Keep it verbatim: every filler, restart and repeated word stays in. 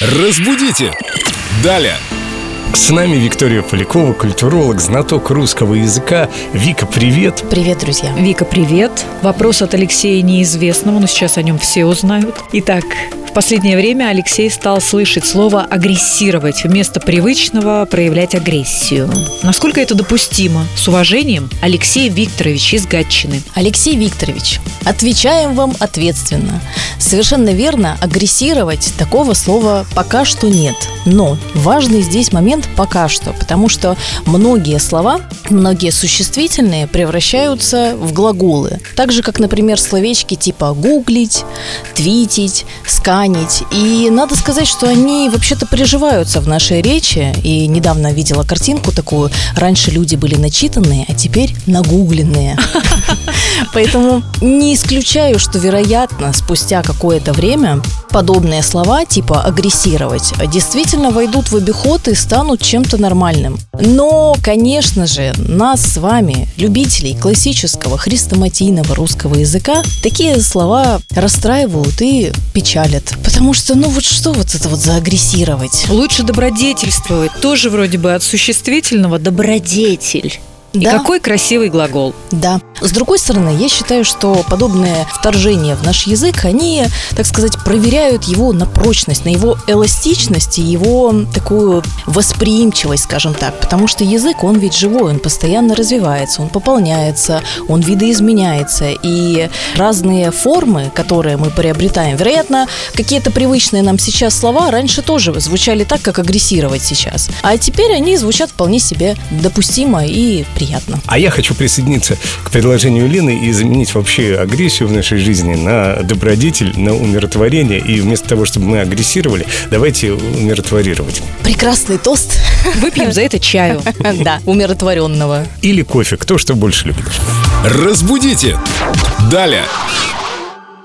Разбудите Даля. С нами Виктория Полякова, культуролог, знаток русского языка. Вика, привет. Привет, друзья. Вика, привет. Вопрос от Алексея неизвестного, но сейчас о нем все узнают. Итак, в последнее время Алексей стал слышать слово «агрессировать» вместо привычного «проявлять агрессию». Насколько это допустимо? С уважением, Алексей Викторович из Гатчины. Алексей Викторович, отвечаем вам ответственно. Совершенно верно, агрессировать такого слова пока что нет. Но важный здесь момент «пока что», потому что многие слова, многие существительные превращаются в глаголы. Так же, как, например, словечки типа «гуглить», «твитить», «сканировать». И надо сказать, что они вообще-то приживаются в нашей речи. И недавно видела картинку такую: раньше люди были начитанные, а теперь нагугленные. Поэтому не исключаю, что, вероятно, спустя какое-то время подобные слова типа «агрессировать» действительно войдут в обиход и станут чем-то нормальным. Но, конечно же, нас с вами, любителей классического хрестоматийного русского языка, такие слова расстраивают и печалят. Потому что, ну вот что вот это вот за агрессировать? Лучше добродетельствовать. Тоже вроде бы от существительного «добродетель». И да. Какой красивый глагол. Да. С другой стороны, я считаю, что подобные вторжения в наш язык, они, так сказать, проверяют его на прочность, на его эластичность и его такую восприимчивость, скажем так. Потому что язык, он ведь живой, он постоянно развивается, он пополняется, он видоизменяется. И разные формы, которые мы приобретаем, вероятно, какие-то привычные нам сейчас слова раньше тоже звучали так, как агрессировать сейчас. А теперь они звучат вполне себе допустимо и приятно. А я хочу присоединиться к предложению Лены и заменить вообще агрессию в нашей жизни на добродетель, на умиротворение. И вместо того, чтобы мы агрессировали, давайте умиротворировать. Прекрасный тост. Выпьем за это чаю. Да, умиротворенного. Или кофе, кто что больше любит. Разбудите Даля.